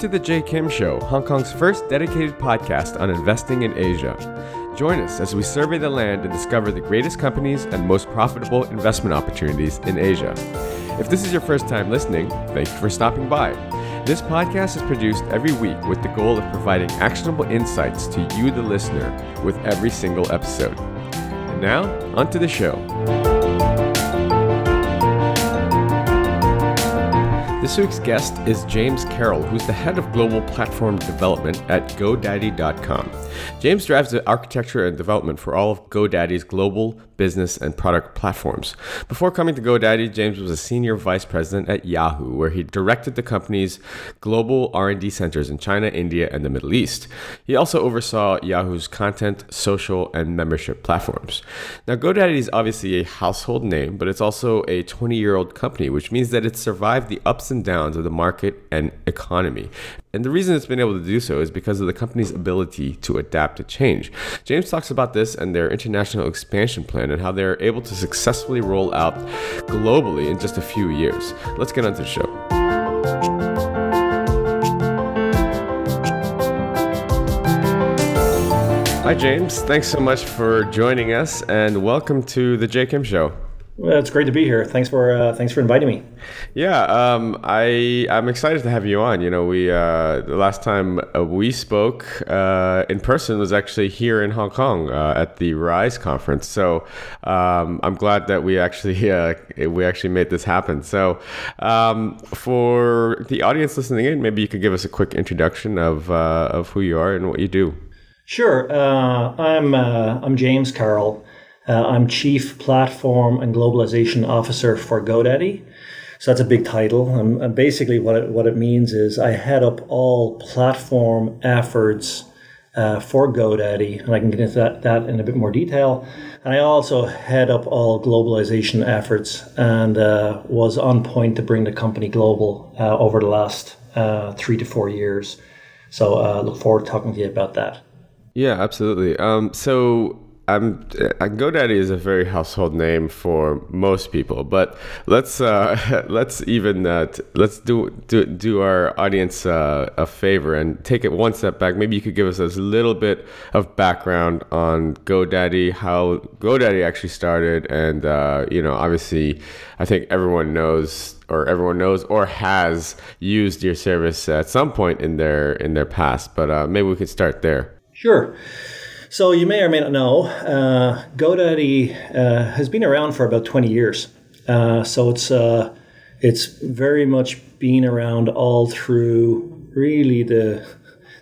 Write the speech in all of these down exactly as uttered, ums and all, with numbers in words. to The Jay Kim Show, Hong Kong's first dedicated podcast on investing in Asia. Join us as we survey the land and discover the greatest companies and most profitable investment opportunities in Asia. If this is your first time listening, thank you for stopping by. This podcast is produced every week with the goal of providing actionable insights to you, the listener, with every single episode. And now, onto the show. This week's guest is James Carroll, who's the head of global platform development at GoDaddy dot com. James drives the architecture and development for all of GoDaddy's global business and product platforms. Before coming to GoDaddy, James was a senior vice president at Yahoo, where he directed the company's global R and D centers in China, India, and the Middle East. He also oversaw Yahoo's content, social, and membership platforms. Now, GoDaddy is obviously a household name, but it's also a twenty-year-old company, which means that it's survived the ups and downs of the market and economy. And the reason it's been able to do so is because of the company's ability to adapt to change. James talks about this and their international expansion plan and how they're able to successfully roll out globally in just a few years. Let's get on to the show. Hi, James. Thanks so much for joining us and welcome to The Jay Kim Show. Well, it's great to be here. Thanks for uh, thanks for inviting me. Yeah, um, I I'm excited to have you on. You know, we uh, the last time we spoke uh, in person was actually here in Hong Kong uh, at the RISE conference. So um, I'm glad that we actually uh, we actually made this happen. So um, for the audience listening in, maybe you could give us a quick introduction of uh, of who you are and what you do. Sure, uh, I'm uh, I'm James Carroll. Uh, I'm Chief Platform and Globalization Officer for GoDaddy. So that's a big title. And, and basically what it, what it means is I head up all platform efforts uh, for GoDaddy. And I can get into that, that in a bit more detail. And I also head up all globalization efforts and uh, was on point to bring the company global uh, over the last uh, three to four years. So I uh, look forward to talking to you about that. Yeah, absolutely. Um, so... I'm, GoDaddy is a very household name for most people, but let's uh, let's even uh, t- let's do, do do our audience uh, a favor and take it one step back. Maybe you could give us a little bit of background on GoDaddy, how GoDaddy actually started, and uh, you know, obviously, I think everyone knows or everyone knows or has used your service at some point in their in their past, but uh, maybe we could start there. Sure. So you may or may not know, uh, GoDaddy uh, has been around for about twenty years. Uh, so it's uh, it's very much been around all through really the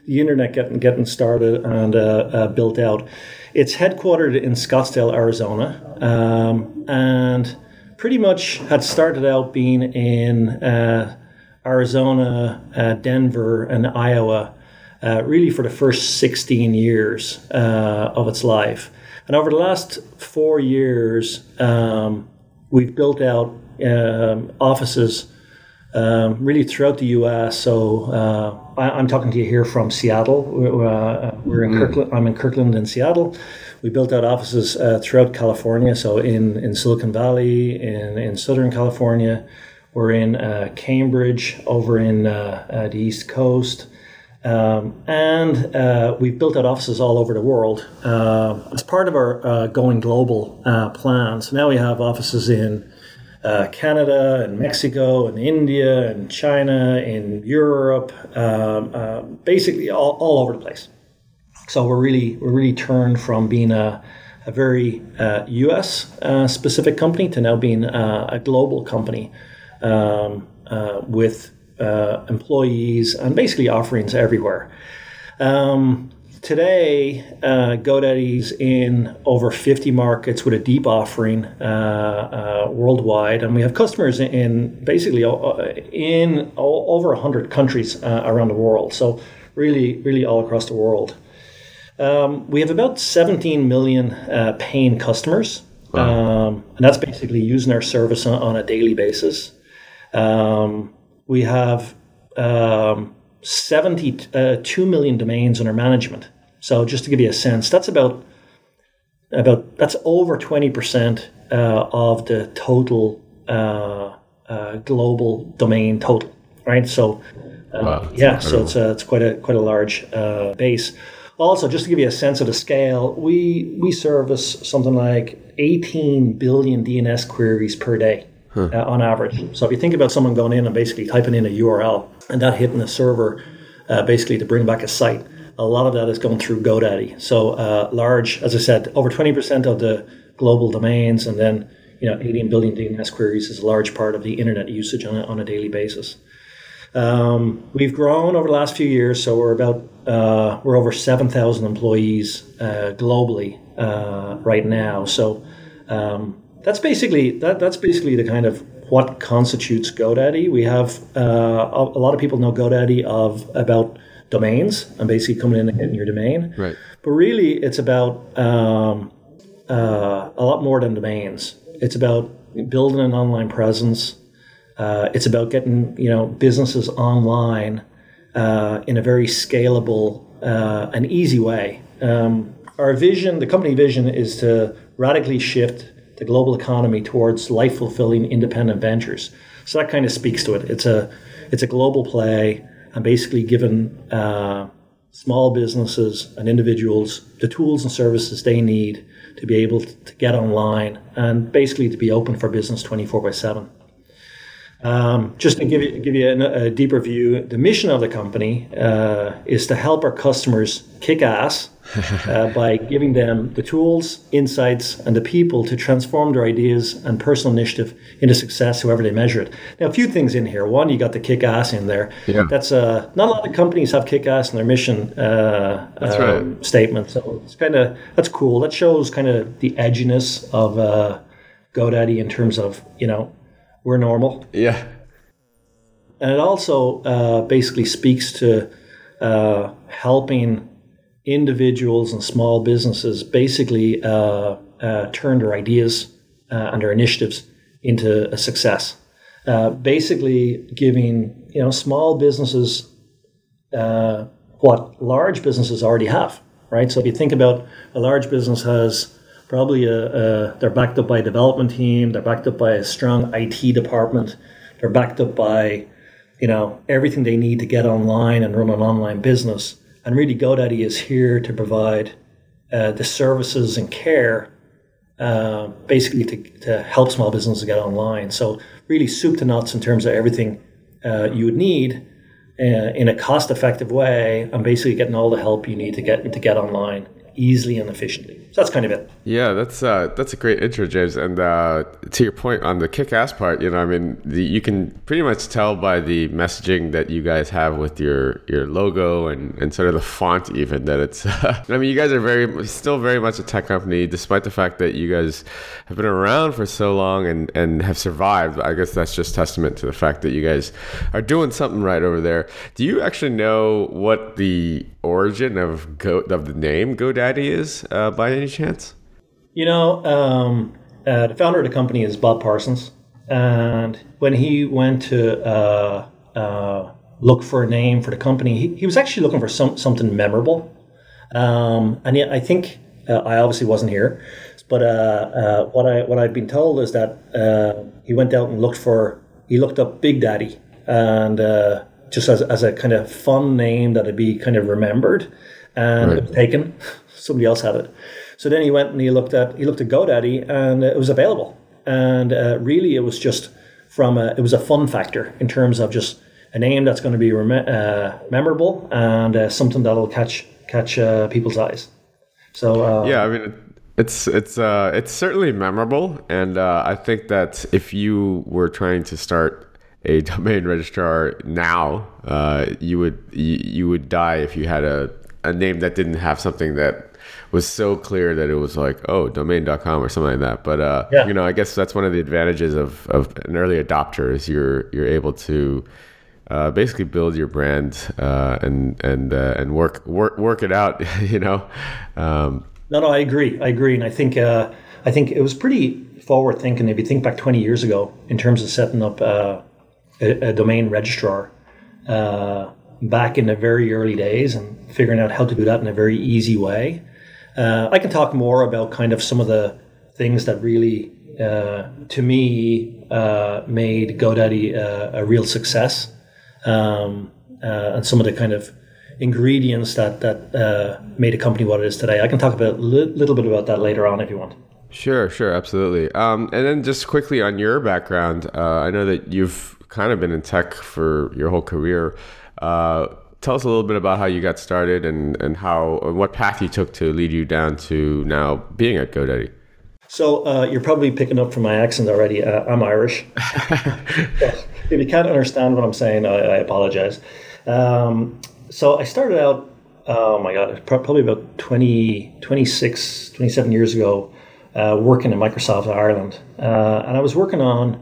the internet getting getting started and uh, uh, built out. It's headquartered in Scottsdale, Arizona, um, and pretty much had started out being in uh, Arizona, uh, Denver, and Iowa. Uh, really for the first sixteen years uh, of its life. And over the last four years, um, we've built out um, offices um, really throughout the U S. So uh, I, I'm talking to you here from Seattle. Uh, we're in mm-hmm. Kirkland. I'm in Kirkland in Seattle. We built out offices uh, throughout California. So in, in Silicon Valley, in, in Southern California. We're in uh, Cambridge, over in uh, uh, the East Coast. Um, and uh, we've built out offices all over the world uh, as part of our uh, going global uh, plan. So now we have offices in uh, Canada and Mexico and India and China, in Europe, um, uh, basically all, all over the place. So we're really we're really turned from being a, a very uh, U S uh, specific company to now being a, a global company um, uh, with. Uh, employees and basically offerings everywhere. Um, today, uh, GoDaddy's in over fifty markets with a deep offering uh, uh, worldwide, and we have customers in, in basically uh, in all, over one hundred countries uh, around the world. So really, really all across the world. Um, we have about seventeen million uh, paying customers, wow. um, and that's basically using our service on, on a daily basis. Um, We have um, seventy-two million domains under management. So just to give you a sense, that's about about that's over twenty percent uh, of the total uh, uh, global domain total, right? So Uh, wow, yeah, so it's a, it's quite a quite a large uh, base. Also, just to give you a sense of the scale, we we service something like eighteen billion D N S queries per day huh. uh, on average. So if you think about someone going in and basically typing in a U R L and that hitting a server uh, basically to bring back a site, a lot of that is going through GoDaddy. So uh, large, as I said, over twenty percent of the global domains, and then you know eighteen billion D N S queries is a large part of the internet usage on a, on a daily basis. Um, we've grown over the last few years, so we're about uh, we're over seven thousand employees uh, globally uh, right now. So um, that's basically that. That's basically the kind of what constitutes GoDaddy. We have uh, a, a lot of people know GoDaddy of about domains and basically coming in and getting your domain. Right. But really, it's about um, uh, a lot more than domains. It's about building an online presence. Uh, it's about getting, you know, businesses online uh, in a very scalable uh, and easy way. Um, our vision, the company vision, is to radically shift the global economy towards life-fulfilling independent ventures. So that kind of speaks to it. It's a it's a global play, and basically giving uh, small businesses and individuals the tools and services they need to be able to get online and basically to be open for business twenty-four by seven. Um, just to give you, give you a, a deeper view, the mission of the company uh, is to help our customers kick ass uh, by giving them the tools, insights, and the people to transform their ideas and personal initiative into success, however they measure it. Now, a few things in here. One, you got the kick ass in there. Yeah. That's uh, not a lot of companies have kick ass in their mission uh, that's um, right. statement. So it's kind of that's cool. That shows kind of the edginess of uh, GoDaddy in terms of you know. We're normal. Yeah. And it also uh, basically speaks to uh, helping individuals and small businesses basically uh, uh, turn their ideas uh, and their initiatives into a success. Uh, basically giving, you know, small businesses uh, what large businesses already have, right? So if you think about a large business has... Probably a, a, they're backed up by a development team. They're backed up by a strong I T department. They're backed up by, you know, everything they need to get online and run an online business. And really, GoDaddy is here to provide uh, the services and care, uh, basically to, to help small businesses get online. So really, soup to nuts in terms of everything uh, you would need uh, in a cost-effective way, and basically getting all the help you need to get to get online. Easily and efficiently. So that's kind of it. Yeah, that's uh, that's a great intro, James. And uh, to your point on the kick-ass part, you know, I mean, the, you can pretty much tell by the messaging that you guys have with your, your logo and, and sort of the font even that it's... Uh, I mean, you guys are very still very much a tech company, despite the fact that you guys have been around for so long and, and have survived. I guess that's just testament to the fact that you guys are doing something right over there. Do you actually know what the origin of Go, of the name GoDaddy is uh, by any chance? You know, um, uh, the founder of the company is Bob Parsons, and when he went to uh, uh, look for a name for the company, he, he was actually looking for some something memorable. Um, and yet I think uh, I obviously wasn't here, but uh, uh, what I what I've been told is that uh, he went out and looked for he looked up Big Daddy, and uh, just as as a kind of fun name that would be kind of remembered, and right. It was taken. Somebody else had it. So then he went and he looked at he looked at GoDaddy, and it was available. And uh, really, it was just from a, it was a fun factor in terms of just a name that's going to be rem- uh, memorable and uh, something that'll catch catch uh, people's eyes. So uh, yeah, I mean. It's it's uh, it's certainly memorable, and uh, I think that if you were trying to start a domain registrar now, uh, you would you, you would die if you had a, a name that didn't have something that was so clear that it was like, oh, domain dot com or something like that. But, uh, yeah. you know, I guess that's one of the advantages of, of an early adopter is you're you're able to uh, basically build your brand uh, and and uh, and work, work work it out, you know. Um, no, no, I agree. I agree. And I think uh, I think it was pretty forward thinking if you think back twenty years ago in terms of setting up uh, a, a domain registrar uh, back in the very early days and figuring out how to do that in a very easy way. Uh, I can talk more about kind of some of the things that really, uh, to me, uh, made GoDaddy uh, a real success. Um, uh, and some of the kind of ingredients that that uh, made a company what it is today. I can talk about a li- little bit about that later on if you want. Sure, sure, absolutely. Um, and then just quickly on your background, uh, I know that you've kind of been in tech for your whole career. Uh, tell us a little bit about how you got started and and how and what path you took to lead you down to now being at GoDaddy. So uh, you're probably picking up from my accent already. Uh, I'm Irish. If you can't understand what I'm saying, I, I apologize. Um, so I started out, oh my God, probably about twenty, twenty-six, twenty-seven years ago, uh, working in Microsoft Ireland. Uh, and I was working on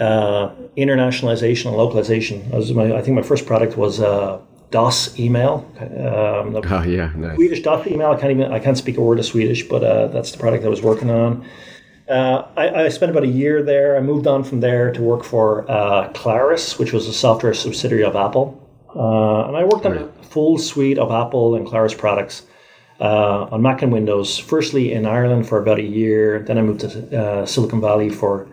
uh, internationalization and localization. I, was my, I think my first product was uh, DOS email. Um, oh, yeah. Nice. Swedish DOS email. I can't even, I can't speak a word of Swedish, but uh, that's the product I was working on. Uh, I, I spent about a year there. I moved on from there to work for uh, Claris, which was a software subsidiary of Apple. Uh, and I worked on a full suite of Apple and Claris products uh, on Mac and Windows, firstly in Ireland for about a year. Then I moved to uh, Silicon Valley for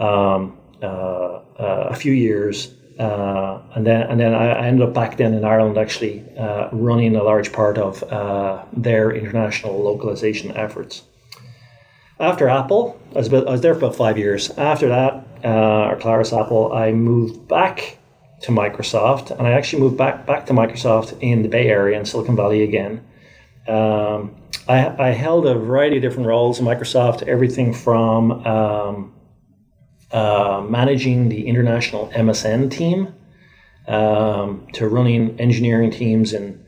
um, uh, uh, a few years. Uh, and then and then I ended up back then in Ireland actually uh, running a large part of uh, their international localization efforts. After Apple, I was, about, I was there for about five years. After that, uh, or Claris Apple, I moved back to Microsoft, and I actually moved back back to Microsoft in the Bay Area and Silicon Valley again. Um, I, I held a variety of different roles in Microsoft, everything from um, uh, managing the international M S N team um, to running engineering teams in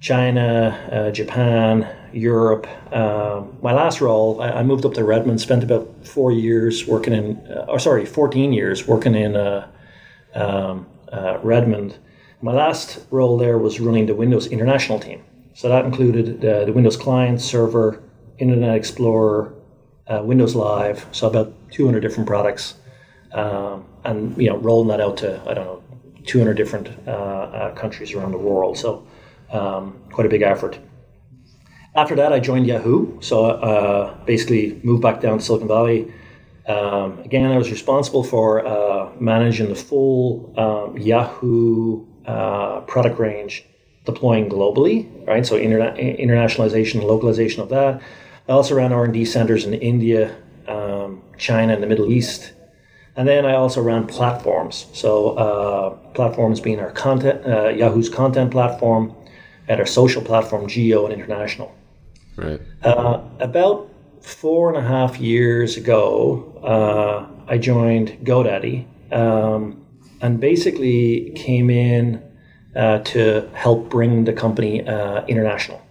China, uh, Japan, Europe. Uh, my last role, I, I moved up to Redmond, spent about four years working in, uh, or sorry, fourteen years working in uh, um, uh, Redmond. My last role there was running the Windows International team. So that included the, the Windows Client, Server, Internet Explorer, uh, Windows Live, so about two hundred different products. Um, and, you know, rolling that out to, I don't know, two hundred different uh, uh, countries around the world. So um, quite a big effort. After that, I joined Yahoo. So uh, basically moved back down to Silicon Valley. Um, again, I was responsible for uh, managing the full um, Yahoo uh, product range, deploying globally, right? So interna- internationalization and localization of that. I also ran R and D centers in India, um, China, and the Middle East. And then I also ran platforms. So uh, platforms being our content, uh, Yahoo's content platform, and our social platform, Geo and International. Right. Uh, about four and a half years ago, uh, I joined GoDaddy um, and basically came in uh, to help bring the company uh, international.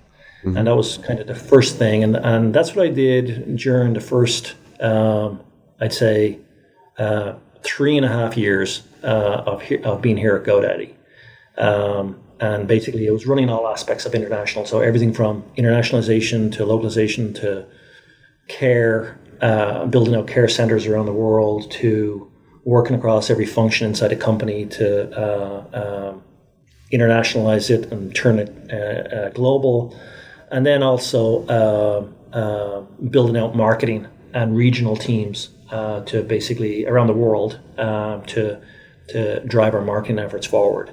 Mm-hmm. And that was kind of the first thing. And, and that's what I did during the first, um, I'd say, uh, three and a half years uh, of, he- of being here at GoDaddy. Um, And basically, it was running all aspects of international. So everything from internationalization to localization to care, uh, building out care centers around the world, to working across every function inside a company to uh, um, internationalize it and turn it uh, uh, global. And then also uh, uh, building out marketing and regional teams uh, to basically around the world uh, to to drive our marketing efforts forward.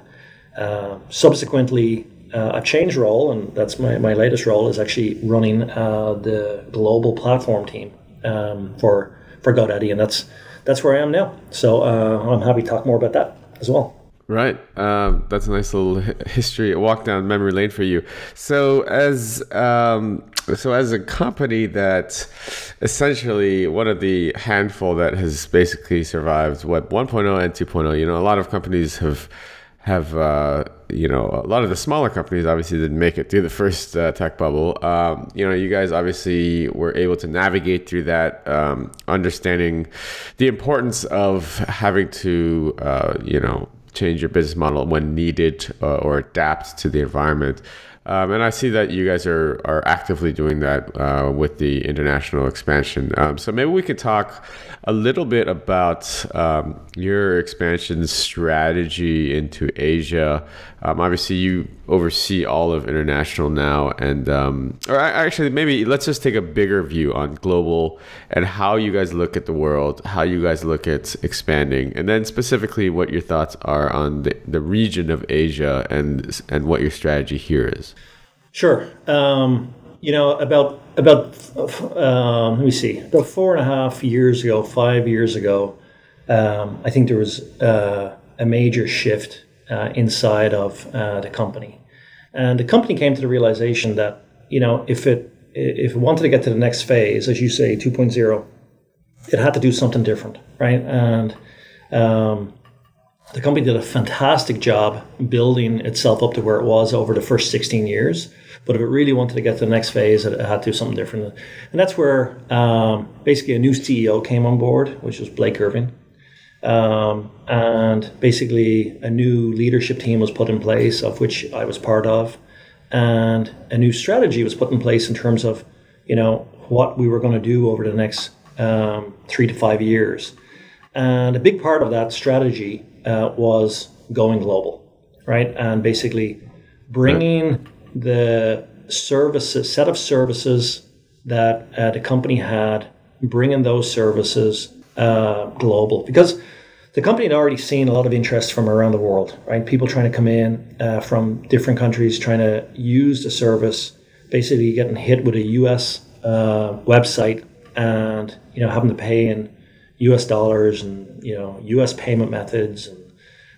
Uh, subsequently, uh, I've changed role, and that's my, my latest role is actually running uh, the global platform team um, for for GoDaddy, and that's that's where I am now. So uh, I'm happy to talk more about that as well. Right, um, that's a nice little history walk down memory lane for you. So as um, so as a company that essentially one of the handful that has basically survived Web one point oh and two point oh, you know, a lot of companies have. have, uh, you know, a lot of the smaller companies obviously didn't make it through the first uh, tech bubble. Um, you know, you guys obviously were able to navigate through that, um, understanding the importance of having to, uh, you know, change your business model when needed uh, or adapt to the environment. Um, and I see that you guys are, are actively doing that uh, with the international expansion. Um, so maybe we could talk a little bit about, um, your expansion strategy into Asia. Um, obviously, you oversee all of international now. And um, or actually, maybe let's just take a bigger view on global and how you guys look at the world, how you guys look at expanding, and then specifically what your thoughts are on the, the region of Asia and and what your strategy here is. Sure. Um, you know, about, about um, let me see, about four and a half years ago, five years ago, um, I think there was uh, a major shift uh, inside of uh, the company. And the company came to the realization that, you know, if it if it wanted to get to the next phase, as you say, two point oh, it had to do something different, right? And um, the company did a fantastic job building itself up to where it was over the first sixteen years. But if it really wanted to get to the next phase, it had to do something different. And that's where um, basically a new C E O came on board, which was Blake Irving. Um, and basically a new leadership team was put in place, of which I was part of. And a new strategy was put in place in terms of, you know, what we were going to do over the next um, three to five years. And a big part of that strategy Uh, was going global, right? And basically bringing the services, set of services that uh, the company had, bringing those services uh, global. Because the company had already seen a lot of interest from around the world, right? People trying to come in uh, from different countries, trying to use the service, basically getting hit with a U S uh, website and, you know, having to pay in U S dollars and, you know, U S payment methods and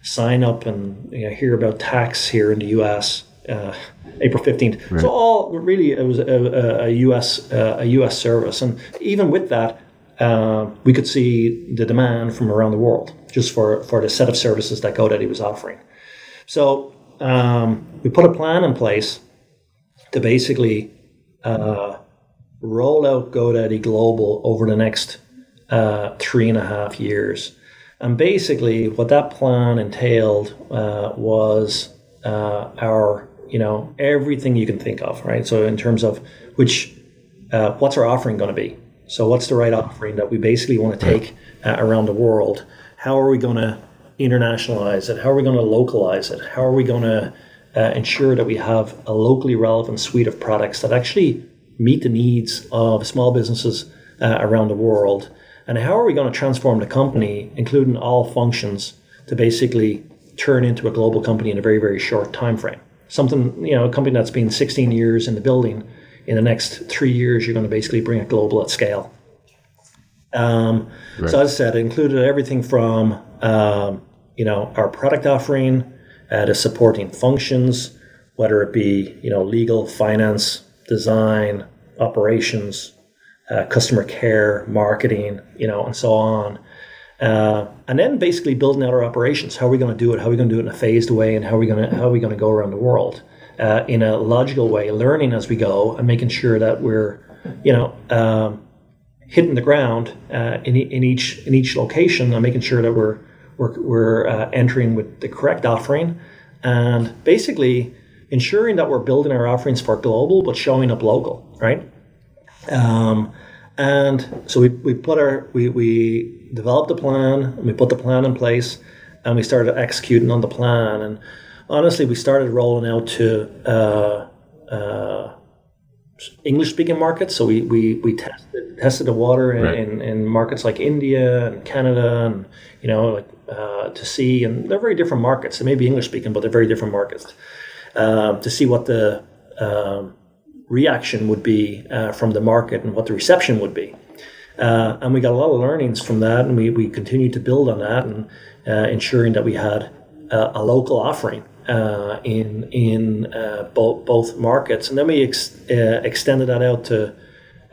sign up and, you know, hear about tax here in the U S uh, April fifteenth. Right. So all really it was a, a U S uh, a U S service, and even with that, uh, we could see the demand from around the world just for, for the set of services that GoDaddy was offering. So um, we put a plan in place to basically uh, roll out GoDaddy Global over the next Uh, three and a half years. And basically what that plan entailed uh, was uh, our, you know, everything you can think of, right? So in terms of which, uh, what's our offering going to be? So what's the right offering that we basically want to take uh, around the world? How are we going to internationalize it? How are we going to localize it? How are we going to uh, ensure that we have a locally relevant suite of products that actually meet the needs of small businesses uh, around the world? And how are we going to transform the company, including all functions, to basically turn into a global company in a very, very short time frame? Something, you know, a company that's been sixteen years in the building, in the next three years, you're going to basically bring it global at scale. Um, right. So as I said, it included everything from, um, you know, our product offering, uh, the supporting functions, whether it be, you know, legal, finance, design, operations, Uh, customer care, marketing, you know, and so on. Uh, and then basically building out our operations. How are we going to do it? How are we going to do it in a phased way? And how are we going to how are we going to go around the world uh, in a logical way, learning as we go and making sure that we're, you know, um, hitting the ground uh, in in each in each location and making sure that we're we're, we're uh, entering with the correct offering and basically ensuring that we're building our offerings for global but showing up local, right? Um, and so we, we put our, we, we developed a plan and we put the plan in place and we started executing on the plan. And honestly, we started rolling out to, uh, uh, English speaking markets. So we, we, we tested, tested the water in, right. in, in markets like India and Canada and, you know, like, uh, to see, and they're very different markets. They may be English speaking, but they're very different markets, um, to see what the, um, reaction would be uh, from the market and what the reception would be. Uh, and we got a lot of learnings from that, and we, we continued to build on that and uh, ensuring that we had uh, a local offering uh, in in uh, both both markets. And then we ex- uh, extended that out to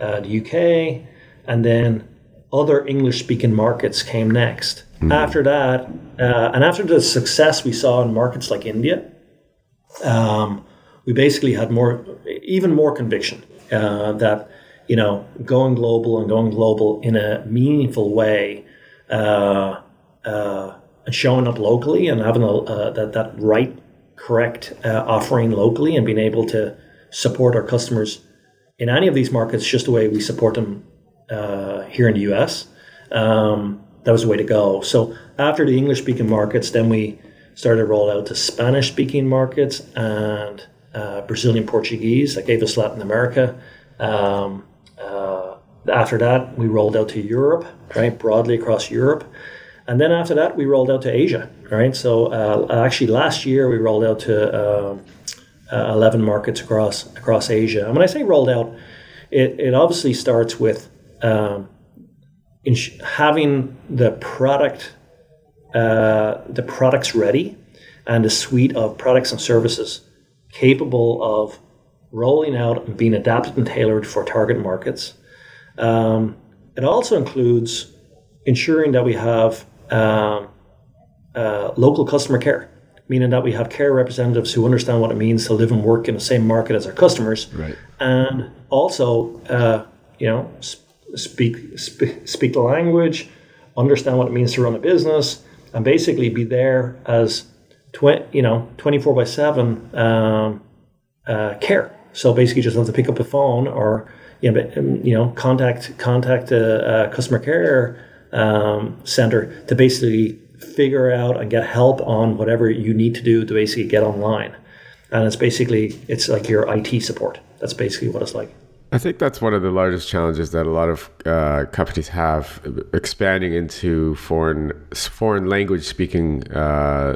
uh, the U K, and then other English-speaking markets came next. Mm-hmm. After that, uh, and after the success we saw in markets like India, um, we basically had more, even more conviction uh, that, you know, going global and going global in a meaningful way uh, uh, and showing up locally and having a, uh, that, that right, correct uh, offering locally and being able to support our customers in any of these markets just the way we support them uh, here in the U S. Um, that was the way to go. So after the English-speaking markets, then we started to roll out to Spanish-speaking markets and uh, Brazilian Portuguese. That gave us Latin America. Um, uh, after that, we rolled out to Europe, right, broadly across Europe. And then after that, we rolled out to Asia, right? So uh, actually last year, we rolled out to um, uh, eleven markets across across Asia. And when I say rolled out, it, it obviously starts with um, ins- having the product, uh, the products ready and a suite of products and services capable of rolling out and being adapted and tailored for target markets. Um, it also includes ensuring that we have Um, uh, local customer care, meaning that we have care representatives who understand what it means to live and work in the same market as our customers, right. And also, uh, you know, sp- speak sp- speak the language, understand what it means to run a business, and basically be there as tw- you know twenty-four by seven um, uh, care. So basically, just have to pick up the phone or you know, you know contact contact a, a customer care um, center to basically figure out and get help on whatever you need to do to basically get online. And it's basically, it's like your I T support. That's basically what it's like. I think that's one of the largest challenges that a lot of uh, companies have, expanding into foreign foreign language speaking uh,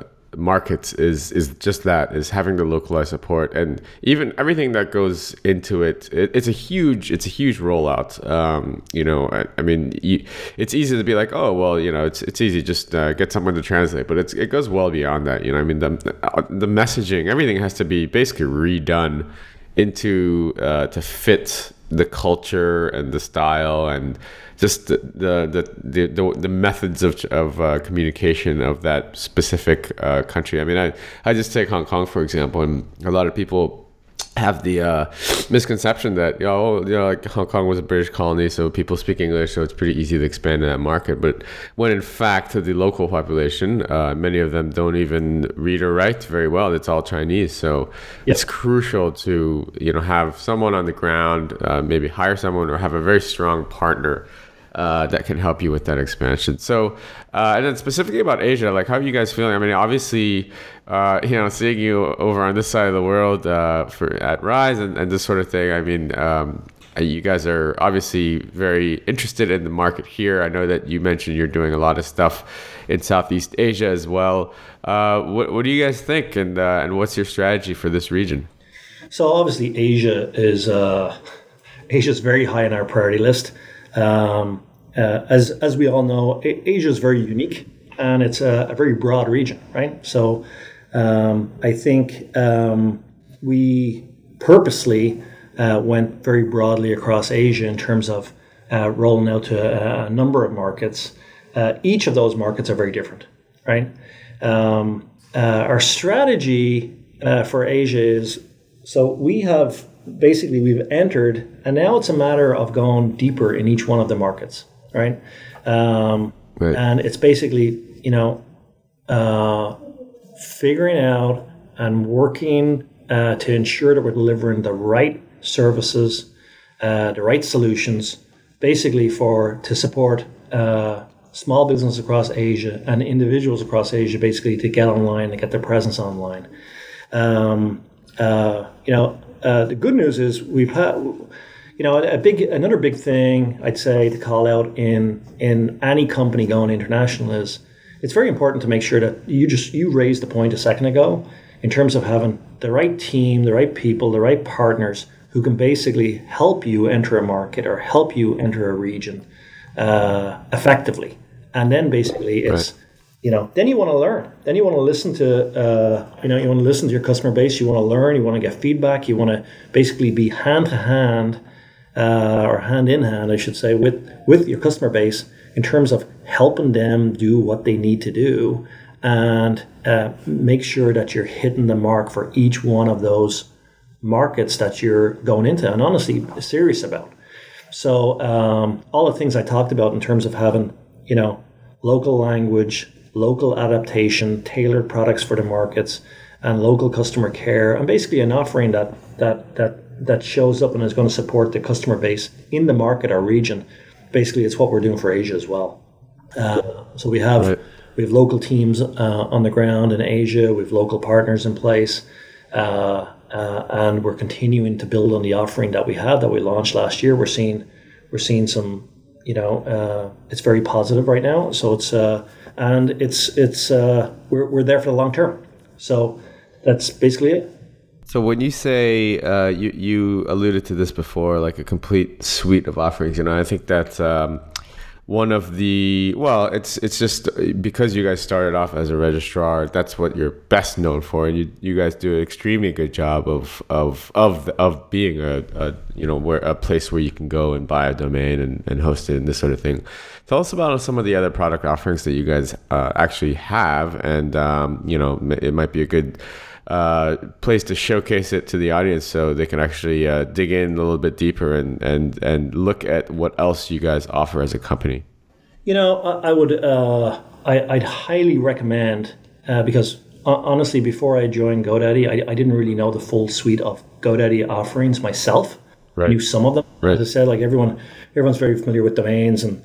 markets is is just that, is having the localized support and even everything that goes into it. it it's a huge it's a huge rollout. Um, you know, I, I mean, you, it's easy to be like, oh well, you know, it's it's easy just uh, get someone to translate, but it's it goes well beyond that. You know, I mean, the the messaging, everything has to be basically redone into uh, to fit the culture and the style and just the the the the, the methods of of uh, communication of that specific uh, country. I mean, I, I just take Hong Kong for example, and a lot of people have the uh, misconception that you know, you know, like Hong Kong was a British colony, so people speak English, so it's pretty easy to expand in that market. But when in fact the local population, uh, many of them don't even read or write very well. It's all Chinese, so yep. It's crucial to you know have someone on the ground, uh, maybe hire someone or have a very strong partner uh, that can help you with that expansion. So, uh, and then specifically about Asia, like how are you guys feeling? I mean, obviously. Uh, you know, seeing you over on this side of the world uh, for at RISE and, and this sort of thing. I mean, um, you guys are obviously very interested in the market here. I know that you mentioned you're doing a lot of stuff in Southeast Asia as well. Uh, what, what do you guys think, and uh, and what's your strategy for this region? So obviously, Asia is uh, Asia is very high on our priority list. Um, uh, as as we all know, Asia is very unique and it's a, a very broad region, right? So. Um, I think um, we purposely uh, went very broadly across Asia in terms of uh, rolling out to a, a number of markets. Uh, each of those markets are very different, right? Um, uh, our strategy uh, for Asia is, so we have basically, we've entered, and now it's a matter of going deeper in each one of the markets, right? Um, right. And it's basically, you know, uh, figuring out and working uh, to ensure that we're delivering the right services, uh, the right solutions, basically for to support uh, small businesses across Asia and individuals across Asia, basically to get online and get their presence online. Um, uh, you know, uh, the good news is we've had, you know, a big another big thing I'd say to call out in in any company going international is. It's very important to make sure that you just you raised the point a second ago in terms of having the right team, the right people, the right partners who can basically help you enter a market or help you enter a region uh, effectively. And then basically it's, right. you know, then you want to learn. Then you want to listen to, uh, you know, you want to listen to your customer base. You want to learn. You want to get feedback. You want to basically be hand to hand or hand in hand, I should say, with, with your customer base in terms of helping them do what they need to do and uh, make sure that you're hitting the mark for each one of those markets that you're going into and honestly serious about. So um, all the things I talked about in terms of having, you know, local language, local adaptation, tailored products for the markets and local customer care and basically an offering that that that that shows up and is going to support the customer base in the market or region. Basically, it's what we're doing for Asia as well. Uh, so we have right. we have local teams uh, on the ground in Asia. We have local partners in place, uh, uh, and we're continuing to build on the offering that we have that we launched last year. We're seeing we're seeing some, you know, uh, it's very positive right now. So it's uh, and it's it's uh, we're we're there for the long term. So that's basically it. So when you say uh, you you alluded to this before, like a complete suite of offerings, you know, I think that's um, one of the well, it's it's just because you guys started off as a registrar, that's what you're best known for, and you you guys do an extremely good job of of of of being a, a you know where a place where you can go and buy a domain and, and host it and this sort of thing. Tell us about some of the other product offerings that you guys uh, actually have, and um, you know it might be a good uh place to showcase it to the audience so they can actually uh, dig in a little bit deeper and and and look at what else you guys offer as a company. You know, I, I would uh I, I'd highly recommend uh, because uh, honestly, before I joined GoDaddy, I, I didn't really know the full suite of GoDaddy offerings myself. Right. I knew some of them. Right. As I said, like everyone, everyone's very familiar with domains and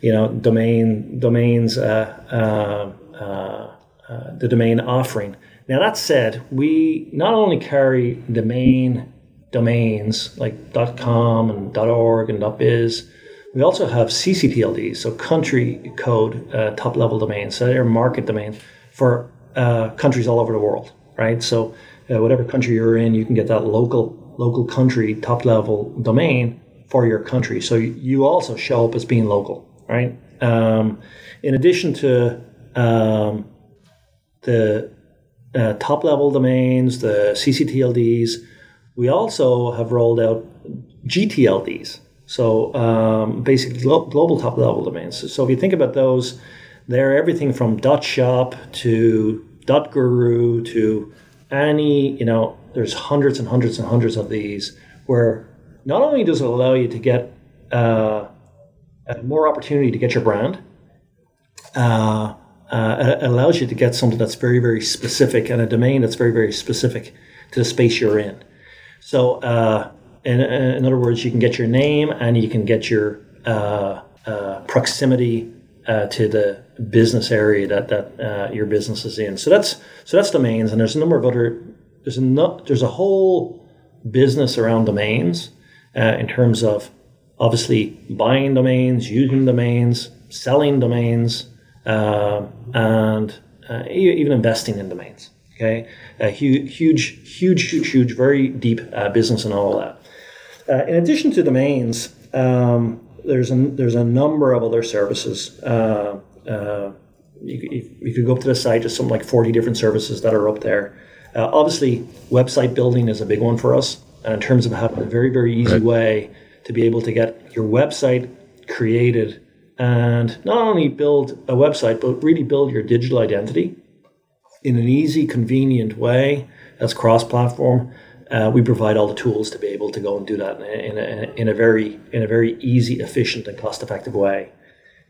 you know domain domains uh uh uh, uh the domain offering. Now, that said, we not only carry the main domains like .com and .org and .biz, we also have C C T L Ds, so country code uh, top-level domains. So they're market domains for uh, countries all over the world, right? So uh, whatever country you're in, you can get that local local country top-level domain for your country. So you also show up as being local, right? Um, in addition to um, the... Uh, top-level domains, the C C T L Ds. We also have rolled out G T L Ds, so um, basically glo- global top-level domains. So, so if you think about those, they're everything from .shop to .guru to any, you know, there's hundreds and hundreds and hundreds of these where not only does it allow you to get uh, more opportunity to get your brand, uh, Uh, it allows you to get something that's very, very specific and a domain that's very, very specific to the space you're in. So, uh, in, in other words, you can get your name and you can get your uh, uh, proximity uh, to the business area that that uh, your business is in. So that's so that's domains, and there's a number of other there's a no, there's a whole business around domains uh, in terms of obviously buying domains, using domains, selling domains. Uh, and uh, even investing in domains, okay? A huge, huge, huge, huge, huge, very deep uh, business and all that. Uh, in addition to domains, um, there's, a, there's a number of other services. Uh, uh, you, you could go up to the site, just something like forty different services that are up there. Uh, obviously, website building is a big one for us, and in terms of having a very, very easy right. way to be able to get your website created and not only build a website, but really build your digital identity in an easy, convenient way that's cross-platform. Uh, we provide all the tools to be able to go and do that in a, in a very in a very easy, efficient, and cost-effective way.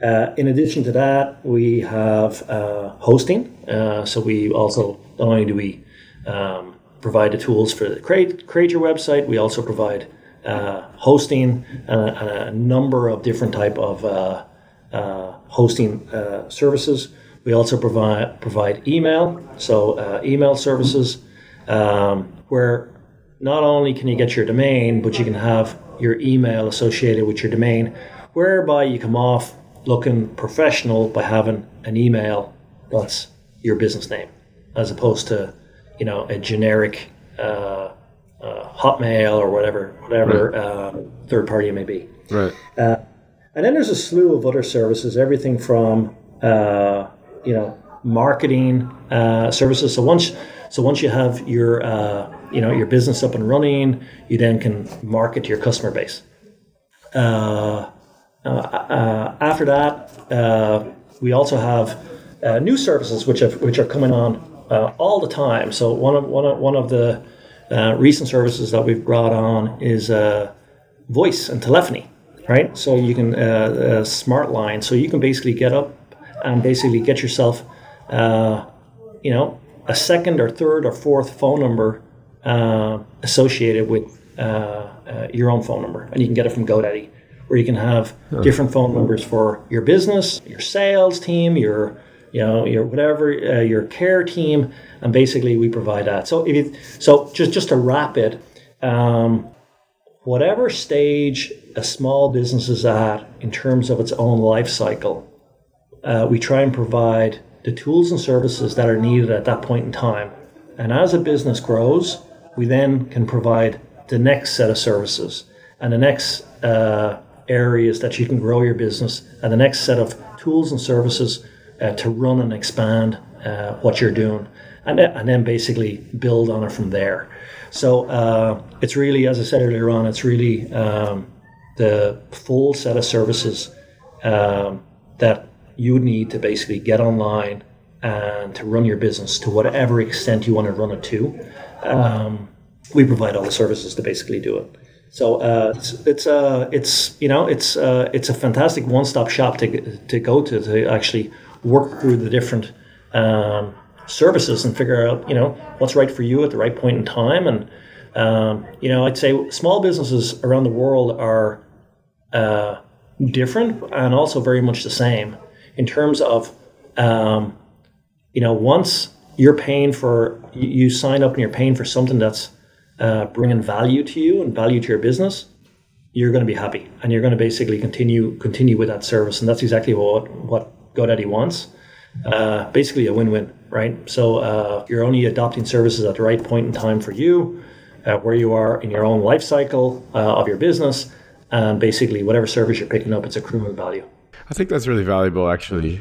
Uh, in addition to that, we have uh, hosting. Uh, so we also not only do we um, provide the tools for the create create your website, we also provide uh, hosting and a, a number of different type of uh, Uh, hosting uh, services. We also provide provide email, so uh, email services, um, where not only can you get your domain, but you can have your email associated with your domain, whereby you come off looking professional by having an email that's your business name, as opposed to you know a generic uh, uh, Hotmail or whatever whatever right. uh, third party it may be. Right. Uh, And then there's a slew of other services, everything from uh, you know marketing uh, services. So once so once you have your uh, you know your business up and running, you then can market to your customer base. Uh, uh, uh, after that, uh, we also have uh, new services which have which are coming on uh, all the time. So one of one of one of the uh, recent services that we've brought on is uh, voice and telephony. Right, so you can uh, uh, smart line. So you can basically get up and basically get yourself, uh, you know, a second or third or fourth phone number uh, associated with uh, uh, your own phone number, and you can get it from GoDaddy, where you can have different phone numbers for your business, your sales team, your you know your whatever uh, your care team, and basically we provide that. So if you, so just just to wrap it, um, whatever stage a small business is at in terms of its own life cycle, uh, we try and provide the tools and services that are needed at that point in time. And as a business grows, we then can provide the next set of services and the next uh, areas that you can grow your business and the next set of tools and services uh, to run and expand uh, what you're doing, and then, and then basically build on it from there. So uh, it's really, as I said earlier on, it's really um, the full set of services um, that you need to basically get online and to run your business to whatever extent you want to run it to. Um, we provide all the services to basically do it. So uh, it's it's uh, it's you know it's uh, it's a fantastic one-stop shop to to go to to actually work through the different um, services and figure out you know what's right for you at the right point in time. And um, you know I'd say small businesses around the world are uh, different and also very much the same in terms of um, you know once you're paying for you sign up and you're paying for something that's Uh, bringing value to you and value to your business, you're going to be happy, and you're going to basically continue continue with that service, and that's exactly what what GoDaddy wants. Uh, basically, a win-win, right? So uh, you're only adopting services at the right point in time for you, uh, where you are in your own life cycle uh, of your business, and basically whatever service you're picking up, it's accruing value. I think that's really valuable, actually.